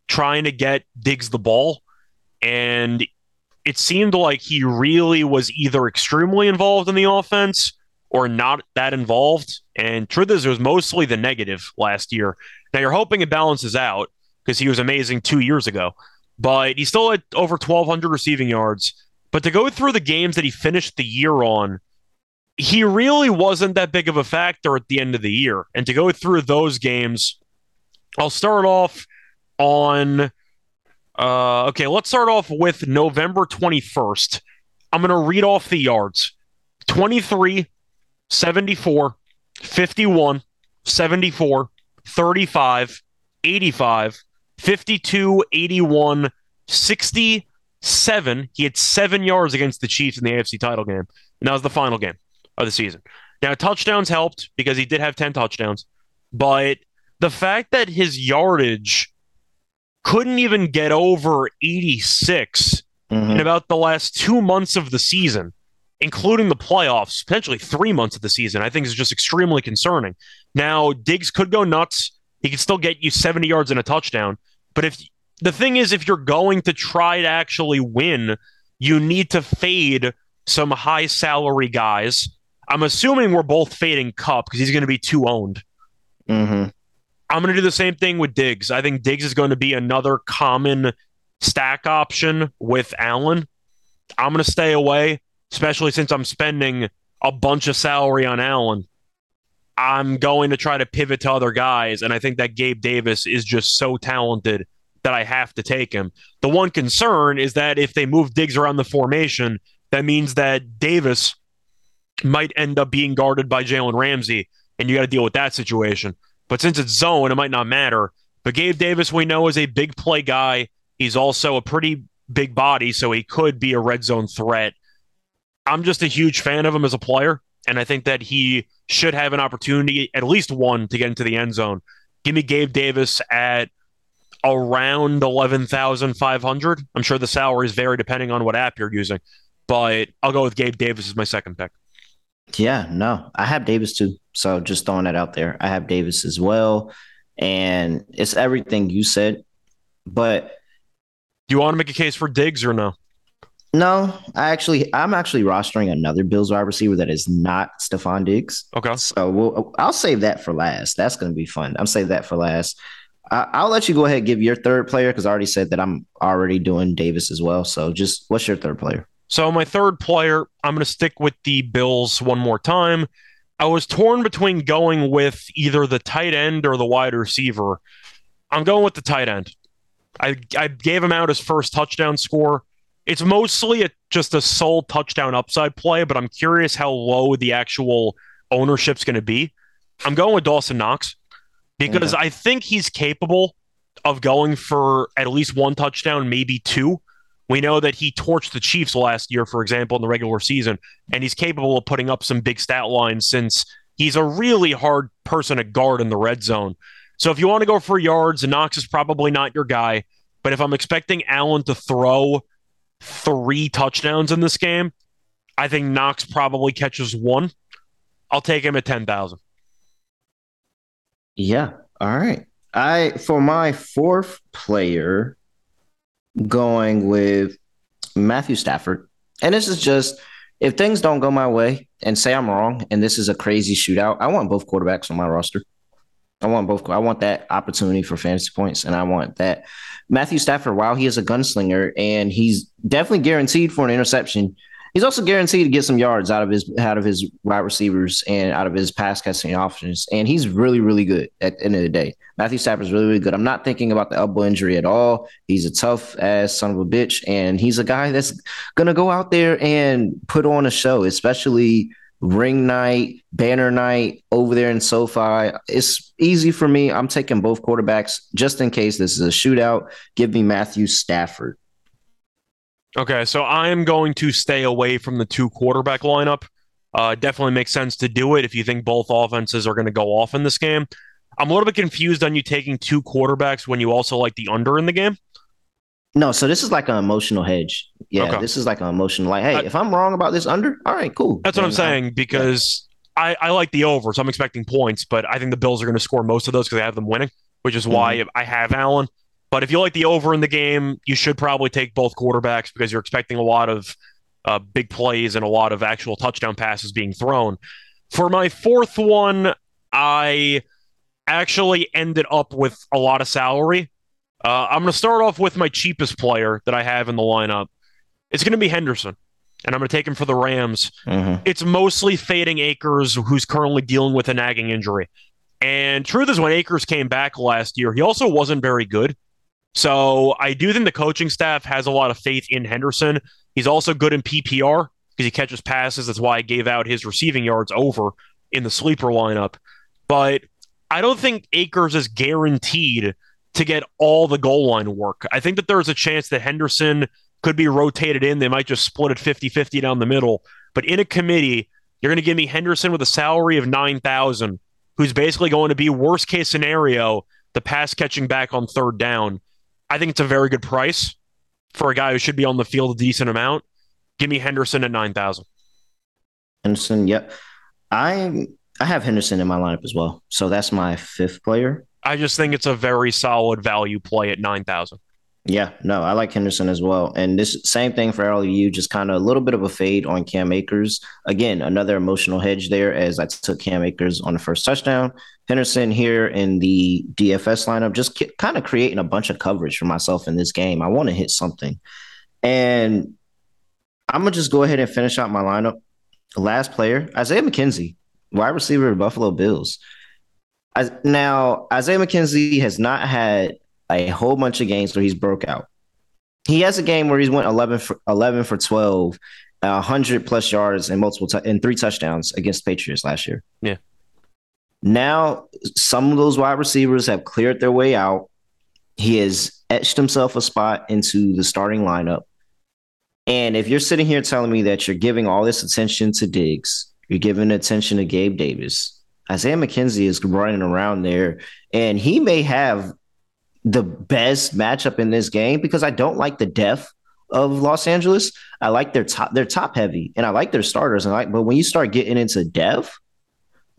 trying to get Diggs the ball. And it seemed like he really was either extremely involved in the offense or not that involved. And truth is, it was mostly the negative last year. Now, you're hoping it balances out because he was amazing two years ago. But he still had over twelve hundred receiving yards. But to go through the games that he finished the year on, he really wasn't that big of a factor at the end of the year. And to go through those games, I'll start off on... Uh, okay, let's start off with November twenty-first. I'm going to read off the yards. twenty-three, seventy-four, fifty-one, seventy-four, thirty-five, eighty-five, fifty-two, eighty-one, sixty-seven. He had seven yards against the Chiefs in the A F C title game. And that was the final game of the season. Now, touchdowns helped because he did have ten touchdowns, but the fact that his yardage couldn't even get over eighty-six mm-hmm. in about the last two months of the season, including the playoffs, potentially three months of the season, I think is just extremely concerning. Now, Diggs could go nuts. He could still get you seventy yards and a touchdown. But if the thing is, if you're going to try to actually win, you need to fade some high salary guys. I'm assuming we're both fading Cup because he's going to be too owned. Mm-hmm. I'm going to do the same thing with Diggs. I think Diggs is going to be another common stack option with Allen. I'm going to stay away, especially since I'm spending a bunch of salary on Allen. I'm going to try to pivot to other guys, and I think that Gabe Davis is just so talented that I have to take him. The one concern is that if they move Diggs around the formation, that means that Davis might end up being guarded by Jalen Ramsey, and you got to deal with that situation. But since it's zone, it might not matter. But Gabe Davis, we know, is a big play guy. He's also a pretty big body, so he could be a red zone threat. I'm just a huge fan of him as a player, and I think that he should have an opportunity, at least one, to get into the end zone. Give me Gabe Davis at around eleven thousand five hundred. I'm sure the salaries vary depending on what app you're using, but I'll go with Gabe Davis as my second pick. Yeah, no, I have Davis too. So just throwing that out there. I have Davis as well. And it's everything you said. But do you want to make a case for Diggs or no? No, I actually, I'm actually rostering another Bills wide receiver that is not Stephon Diggs. Okay. So we'll, I'll save that for last. That's going to be fun. I'll save that for last. I, I'll let you go ahead and give your third player because I already said that I'm already doing Davis as well. So just what's your third player? So my third player, I'm going to stick with the Bills one more time. I was torn between going with either the tight end or the wide receiver. I'm going with the tight end. I, I gave him out his first touchdown score. It's mostly a, just a sole touchdown upside play, but I'm curious how low the actual ownership's going to be. I'm going with Dawson Knox because yeah. I think he's capable of going for at least one touchdown, maybe two. We know that he torched the Chiefs last year, for example, in the regular season, and he's capable of putting up some big stat lines since he's a really hard person to guard in the red zone. So if you want to go for yards, Knox is probably not your guy. But if I'm expecting Allen to throw three touchdowns in this game, I think Knox probably catches one. I'll take him at ten thousand. Yeah. All right. I, for my fourth player, going with Matthew Stafford. And this is just, if things don't go my way and say I'm wrong and this is a crazy shootout, I want both quarterbacks on my roster. I want both. I want that opportunity for fantasy points, and I want that. Matthew Stafford, while he is a gunslinger and he's definitely guaranteed for an interception, He's also guaranteed to get some yards out of his out of his wide receivers and out of his pass catching options. And he's really, really good at the end of the day. Matthew Stafford's really, really good. I'm not thinking about the elbow injury at all. He's a tough-ass son of a bitch, and he's a guy that's going to go out there and put on a show, especially ring night, banner night over there in SoFi. It's easy for me. I'm taking both quarterbacks just in case this is a shootout. Give me Matthew Stafford. Okay, so I'm going to stay away from the two quarterback lineup. Uh, definitely makes sense to do it if you think both offenses are going to go off in this game. I'm a little bit confused on you taking two quarterbacks when you also like the under in the game. No, so this is like an emotional hedge. Yeah, okay. This is like an emotional, like, hey, I, if I'm wrong about this under, all right, cool. That's what and I'm saying I, because yeah. I, I like the over, so I'm expecting points, but I think the Bills are going to score most of those because I have them winning, which is mm-hmm. why I have Allen. But if you like the over in the game, you should probably take both quarterbacks because you're expecting a lot of uh, big plays and a lot of actual touchdown passes being thrown. For my fourth one, I actually ended up with a lot of salary. Uh, I'm going to start off with my cheapest player that I have in the lineup. It's going to be Henderson, and I'm going to take him for the Rams. Mm-hmm. It's mostly fading Akers, who's currently dealing with a nagging injury. And truth is, when Akers came back last year, he also wasn't very good. So I do think the coaching staff has a lot of faith in Henderson. He's also good in P P R because he catches passes. That's why I gave out his receiving yards over in the sleeper lineup. But I don't think Akers is guaranteed to get all the goal line work. I think that there's a chance that Henderson could be rotated in. They might just split it fifty-fifty down the middle. But in a committee, you're going to give me Henderson with a salary of nine thousand dollars, who's basically going to be, worst case scenario, the pass catching back on third down. I think it's a very good price for a guy who should be on the field a decent amount. Give me Henderson at nine thousand. Henderson, yep. I I have Henderson in my lineup as well. So that's my fifth player. I just think it's a very solid value play at nine thousand. Yeah, no, I like Henderson as well. And this same thing for L U, just kind of a little bit of a fade on Cam Akers. Again, another emotional hedge there as I took Cam Akers on the first touchdown. Henderson here in the D F S lineup, just k- kind of creating a bunch of coverage for myself in this game. I want to hit something. And I'm going to just go ahead and finish out my lineup. Last player, Isaiah McKenzie, wide receiver of Buffalo Bills. As, now, Isaiah McKenzie has not had a whole bunch of games where he's broke out. He has a game where he's went eleven for twelve, one hundred plus yards and multiple t- and three touchdowns against the Patriots last year. Yeah. Now, some of those wide receivers have cleared their way out. He has etched himself a spot into the starting lineup. And if you're sitting here telling me that you're giving all this attention to Diggs, you're giving attention to Gabe Davis, Isaiah McKenzie is running around there, and he may have the best matchup in this game because I don't like the depth of Los Angeles. I like their top, their top heavy, and I like their starters. And I like, but when you start getting into depth,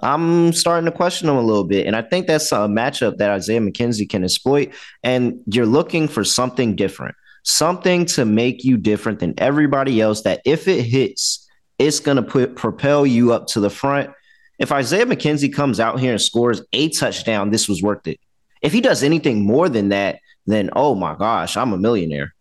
I'm starting to question them a little bit. And I think that's a matchup that Isaiah McKenzie can exploit. And you're looking for something different, something to make you different than everybody else that if it hits, it's going to put propel you up to the front. If Isaiah McKenzie comes out here and scores a touchdown, this was worth it. If he does anything more than that, then, oh, my gosh, I'm a millionaire.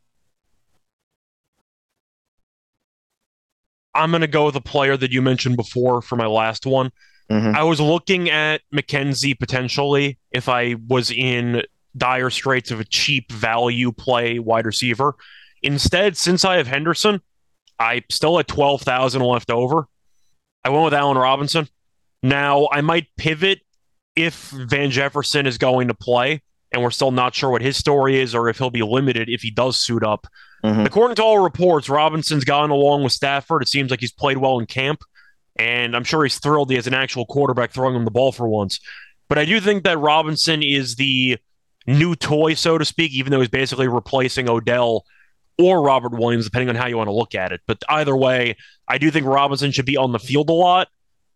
I'm going to go with a player that you mentioned before for my last one. Mm-hmm. I was looking at McKenzie potentially if I was in dire straits of a cheap value play wide receiver. Instead, since I have Henderson, I still had twelve thousand left over. I went with Allen Robinson. Now, I might pivot if Van Jefferson is going to play, and we're still not sure what his story is or if he'll be limited if he does suit up. Mm-hmm. According to all reports, Robinson's gone along with Stafford. It seems like he's played well in camp, and I'm sure he's thrilled he has an actual quarterback throwing him the ball for once. But I do think that Robinson is the new toy, so to speak, even though he's basically replacing Odell or Robert Williams, depending on how you want to look at it. But either way, I do think Robinson should be on the field a lot,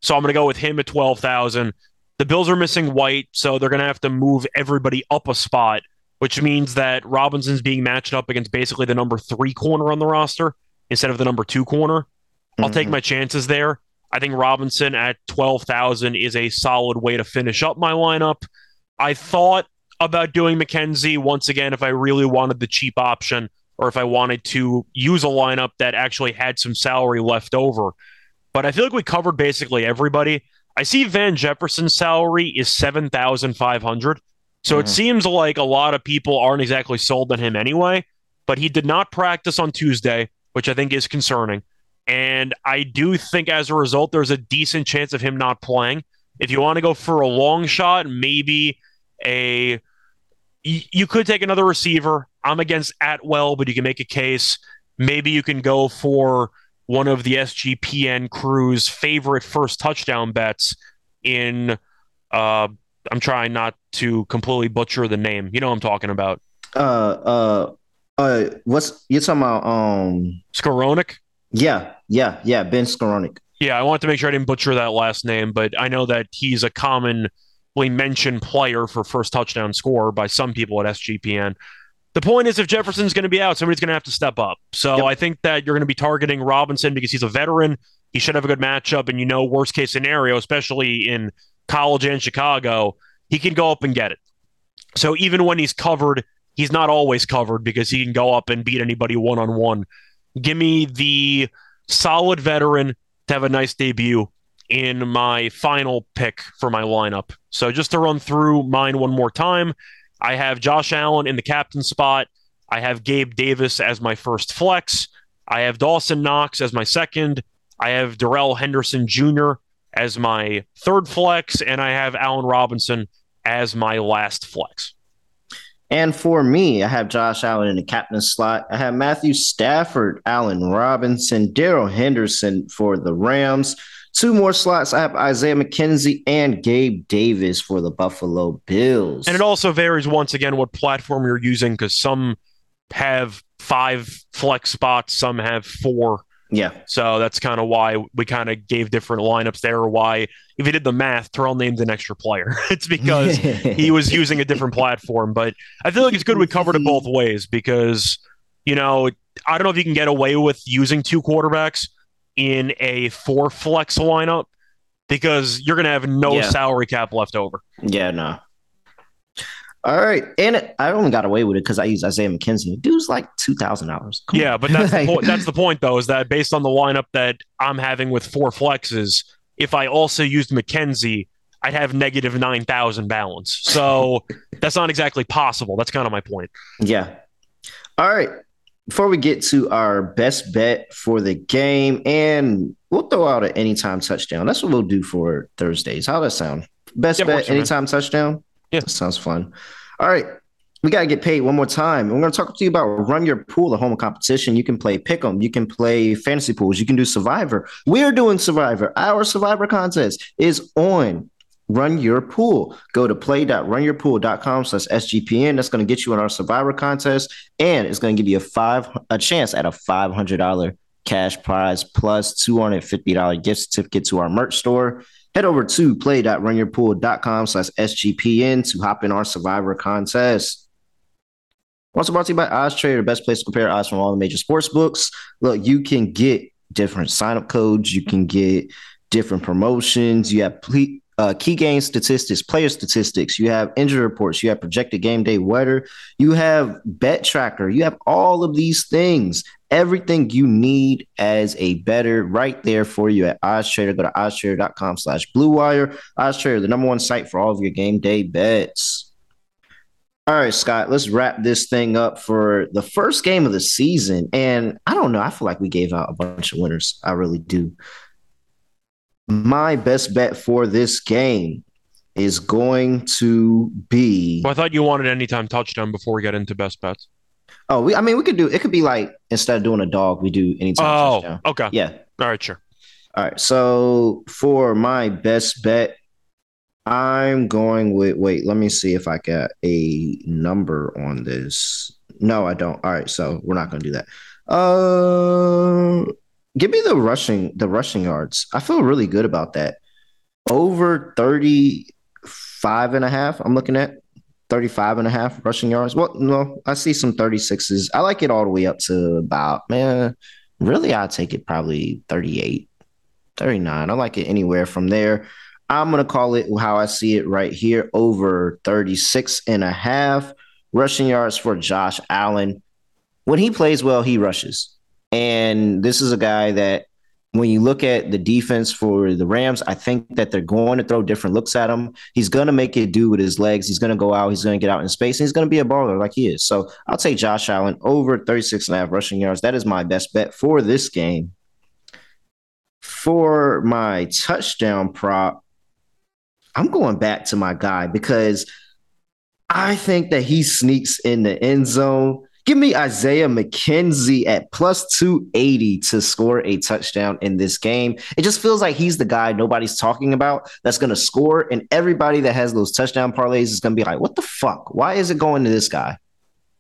so I'm going to go with him at twelve thousand. The Bills are missing White, so they're going to have to move everybody up a spot, which means that Robinson's being matched up against basically the number three corner on the roster instead of the number two corner. Mm-hmm. I'll take my chances there. I think Robinson at twelve thousand is a solid way to finish up my lineup. I thought about doing McKenzie once again if I really wanted the cheap option or if I wanted to use a lineup that actually had some salary left over. But I feel like we covered basically everybody. I see Van Jefferson's salary is seven thousand five hundred dollars. So mm-hmm. it seems like a lot of people aren't exactly sold on him anyway, but he did not practice on Tuesday, which I think is concerning. And I do think as a result, there's a decent chance of him not playing. If you want to go for a long shot, maybe a... You could take another receiver. I'm against Atwell, but you can make a case. Maybe you can go for one of the S G P N crew's favorite first touchdown bets in... Uh, I'm trying not to completely butcher the name. You know what I'm talking about. Uh, uh, uh, what's... You're talking about... Um... Skowronek? Yeah, yeah, yeah, Ben Skowronek. Yeah, I wanted to make sure I didn't butcher that last name, but I know that he's a commonly mentioned player for first touchdown scorer by some people at S G P N. The point is, if Jefferson's going to be out, somebody's going to have to step up. So yep. I think that you're going to be targeting Robinson because he's a veteran. He should have a good matchup, and you know, worst case scenario, especially in college and Chicago, he can go up and get it. So even when he's covered, he's not always covered because he can go up and beat anybody one-on-one. Give me the solid veteran to have a nice debut in my final pick for my lineup. So just to run through mine one more time, I have Josh Allen in the captain spot. I have Gabe Davis as my first flex. I have Dawson Knox as my second. I have Darrell Henderson Junior as my third flex. And I have Allen Robinson as my last flex. And for me, I have Josh Allen in the captain slot. I have Matthew Stafford, Allen Robinson, Darrell Henderson for the Rams. Two more slots. I have Isaiah McKenzie and Gabe Davis for the Buffalo Bills. And it also varies, once again, what platform you're using, because some have five flex spots, some have four. Yeah. So that's kind of why we kind of gave different lineups there. Why, if you did the math, Terrell named an extra player. It's because he was using a different platform. But I feel like it's good we covered it both ways because, you know, I don't know if you can get away with using two quarterbacks in a four flex lineup because you're going to have no yeah. salary cap left over. Yeah, no. All right, and I only got away with it because I used Isaiah McKenzie. Dude's like two thousand dollars. Yeah, but that's the po- that's the point though, is that based on the lineup that I'm having with four flexes, if I also used McKenzie, I'd have negative nine thousand balance. So that's not exactly possible. That's kind of my point. Yeah. All right. Before we get to our best bet for the game, and we'll throw out an anytime touchdown. That's what we'll do for Thursdays. How does that sound? Best yeah, bet, works, anytime man. Touchdown. Yeah, that sounds fun. All right. We got to get paid one more time. We're going to talk to you about Run Your Pool, a home competition. You can play Pick'em. You can play Fantasy Pools. You can do Survivor. We're doing Survivor. Our Survivor contest is on Run Your Pool. Go to play.run your pool dot com slash S G P N. That's going to get you in our Survivor contest, and it's going to give you a five a chance at a five hundred dollars cash prize plus two hundred fifty dollars gift certificate to our merch store. Head over to play.run your pool dot com slash S G P N to hop in our Survivor contest. Also brought to you by OddsTrader, best place to compare odds from all the major sports books. Look, you can get different sign-up codes. You can get different promotions. You have ple- uh, key game statistics, player statistics. You have injury reports. You have projected game day weather. You have bet tracker. You have all of these things. Everything you need as a better right there for you at OddsTrader. Go to oddstrader.com slash blue wire. OddsTrader, the number one site for all of your game day bets. All right, Scott, let's wrap this thing up for the first game of the season. And I don't know, I feel like we gave out a bunch of winners. I really do. My best bet for this game is going to be... Well, I thought you wanted anytime touchdown before we got into best bets. Oh, we, I mean, we could do, it could be like, instead of doing a dog, we do anytime. Oh, touchdown. Okay. Yeah. All right, sure. All right. So for my best bet, I'm going with, wait, let me see if I got a number on this. No, I don't. All right. So we're not going to do that. Uh, give me the rushing, the rushing yards. I feel really good about that. Over thirty-five and a half, I'm looking at. thirty-five and a half rushing yards. Well, no, I see some thirty-sixes. I like it all the way up to about, man, really, I'll take it probably thirty-eight, thirty-nine. I like it anywhere from there. I'm going to call it how I see it right here, over thirty-six and a half rushing yards for Josh Allen. when he plays well, he rushes. And this is a guy that when you look at the defense for the Rams, I think that they're going to throw different looks at him. He's going to make it do with his legs. He's going to go out. He's going to get out in space. And he's going to be a baller like he is. So I'll take Josh Allen over thirty-six and a half rushing yards. That is my best bet for this game. For my touchdown prop, I'm going back to my guy because I think that he sneaks in the end zone. Give me Isaiah McKenzie at plus two eighty to score a touchdown in this game. It just feels like he's the guy nobody's talking about that's going to score, and everybody that has those touchdown parlays is going to be like, what the fuck? Why is it going to this guy?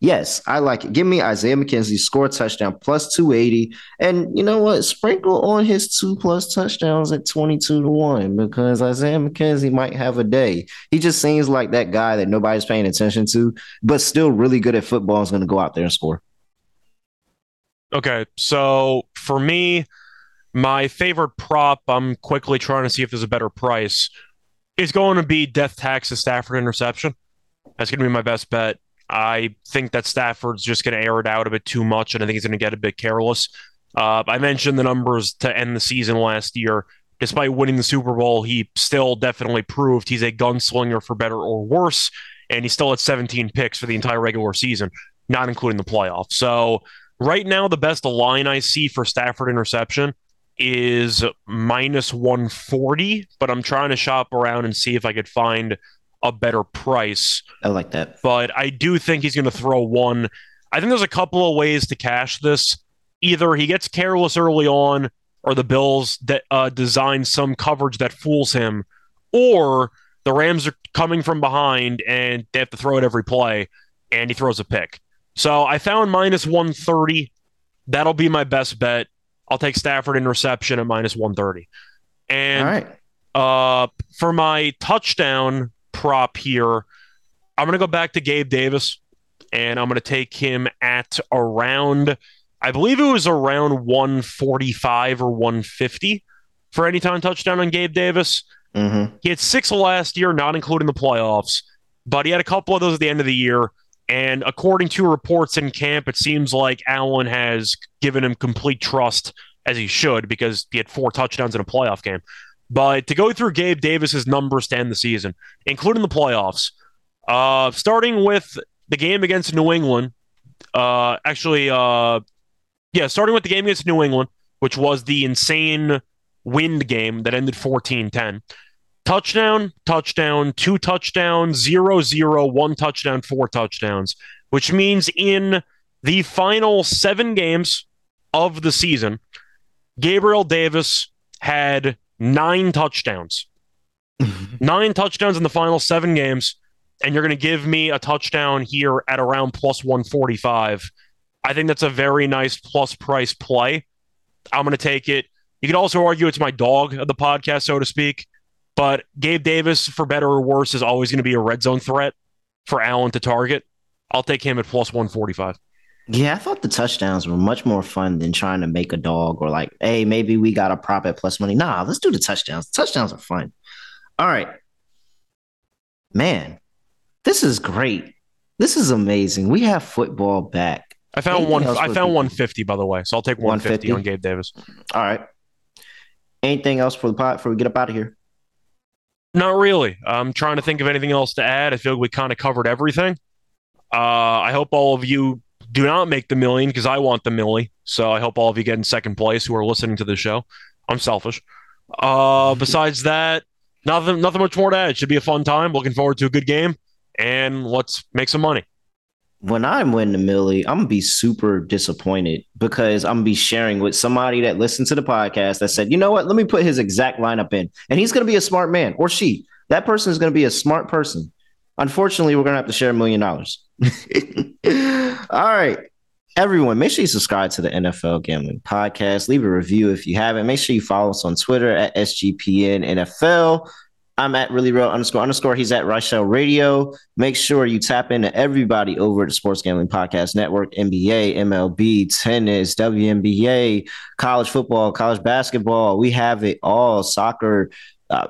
Yes, I like it. Give me Isaiah McKenzie, score touchdown, plus two eighty. And you know what? Sprinkle on his two-plus touchdowns at twenty-two to one because Isaiah McKenzie might have a day. He just seems like that guy that nobody's paying attention to, but still really good at football and is going to go out there and score. Okay, so for me, my favorite prop, I'm quickly trying to see if there's a better price, is going to be death tax to Stafford interception. That's going to be my best bet. I think that Stafford's just going to air it out a bit too much, and I think he's going to get a bit careless. Uh, I mentioned the numbers to end the season last year. Despite winning the Super Bowl, he still definitely proved he's a gunslinger for better or worse, and he still had seventeen picks for the entire regular season, not including the playoffs. So right now, the best line I see for Stafford interception is minus one forty, but I'm trying to shop around and see if I could find a better price. I like that. But I do think he's going to throw one. I think there's a couple of ways to cash this. Either he gets careless early on, or the Bills de- uh, design some coverage that fools him, or the Rams are coming from behind and they have to throw it every play, and he throws a pick. So I found minus one thirty. That'll be my best bet. I'll take Stafford interception at minus one thirty. And all right. uh, for my touchdown prop here, I'm going to go back to Gabe Davis, and I'm going to take him at around, I believe it was around one forty-five or one fifty for anytime touchdown on Gabe Davis. Mm-hmm. He had six last year, not including the playoffs, but he had a couple of those at the end of the year. And according to reports in camp, it seems like Allen has given him complete trust, as he should, because he had four touchdowns in a playoff game. But to go through Gabe Davis's numbers to end the season, including the playoffs, uh, starting with the game against New England, uh, actually, uh, yeah, starting with the game against New England, which was the insane wind game that ended fourteen ten. Touchdown, touchdown, two touchdowns, zero, zero, one touchdown, four touchdowns, which means in the final seven games of the season, Gabriel Davis had Nine touchdowns. Nine touchdowns in the final seven games, and you're going to give me a touchdown here at around plus one forty-five. I think that's a very nice plus price play. I'm going to take it. You could also argue it's my dog of the podcast, so to speak, but Gabe Davis, for better or worse, is always going to be a red zone threat for Allen to target. I'll take him at plus one forty-five. Yeah, I thought the touchdowns were much more fun than trying to make a dog or like, hey, maybe we got a prop at plus money. Nah, let's do the touchdowns. Touchdowns are fun. All right. Man, this is great. This is amazing. We have football back. I found Anything one. I found people? one fifty, by the way, so I'll take one fifty on Gabe Davis. All right. Anything else for the pot before we get up out of here? Not really. I'm trying to think of anything else to add. I feel like we kind of covered everything. Uh, I hope all of you do not make the million, because I want the milli. So I hope all of you get in second place who are listening to the show. I'm selfish. Uh, besides that, nothing, nothing much more to add. It should be a fun time. Looking forward to a good game, and let's make some money. When I'm winning the milli, I'm going to be super disappointed because I'm going to be sharing with somebody that listened to the podcast that said, you know what, let me put his exact lineup in. And he's going to be a smart man, or she. That person is going to be a smart person. Unfortunately, we're going to have to share a million dollars. All right, everyone, make sure you subscribe to the N F L Gambling Podcast. Leave a review if you haven't. Make sure you follow us on Twitter at S G P N N F L. I'm at reallyreal underscore underscore. He's at Rochelle Radio. Make sure you tap into everybody over at the Sports Gambling Podcast Network, N B A, M L B, tennis, W N B A, college football, college basketball. We have it all. Soccer, uh,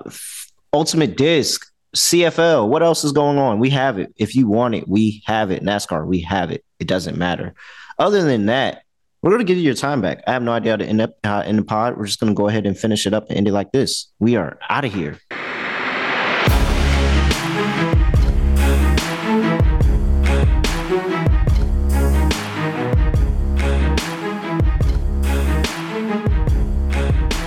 Ultimate Disc. C F L, what else is going on? We have it. If you want it, we have it. NASCAR, we have it. It doesn't matter. Other than that, we're going to give you your time back. I have no idea how to end up uh, in the pod. We're just going to go ahead and finish it up and end it like this. We are out of here.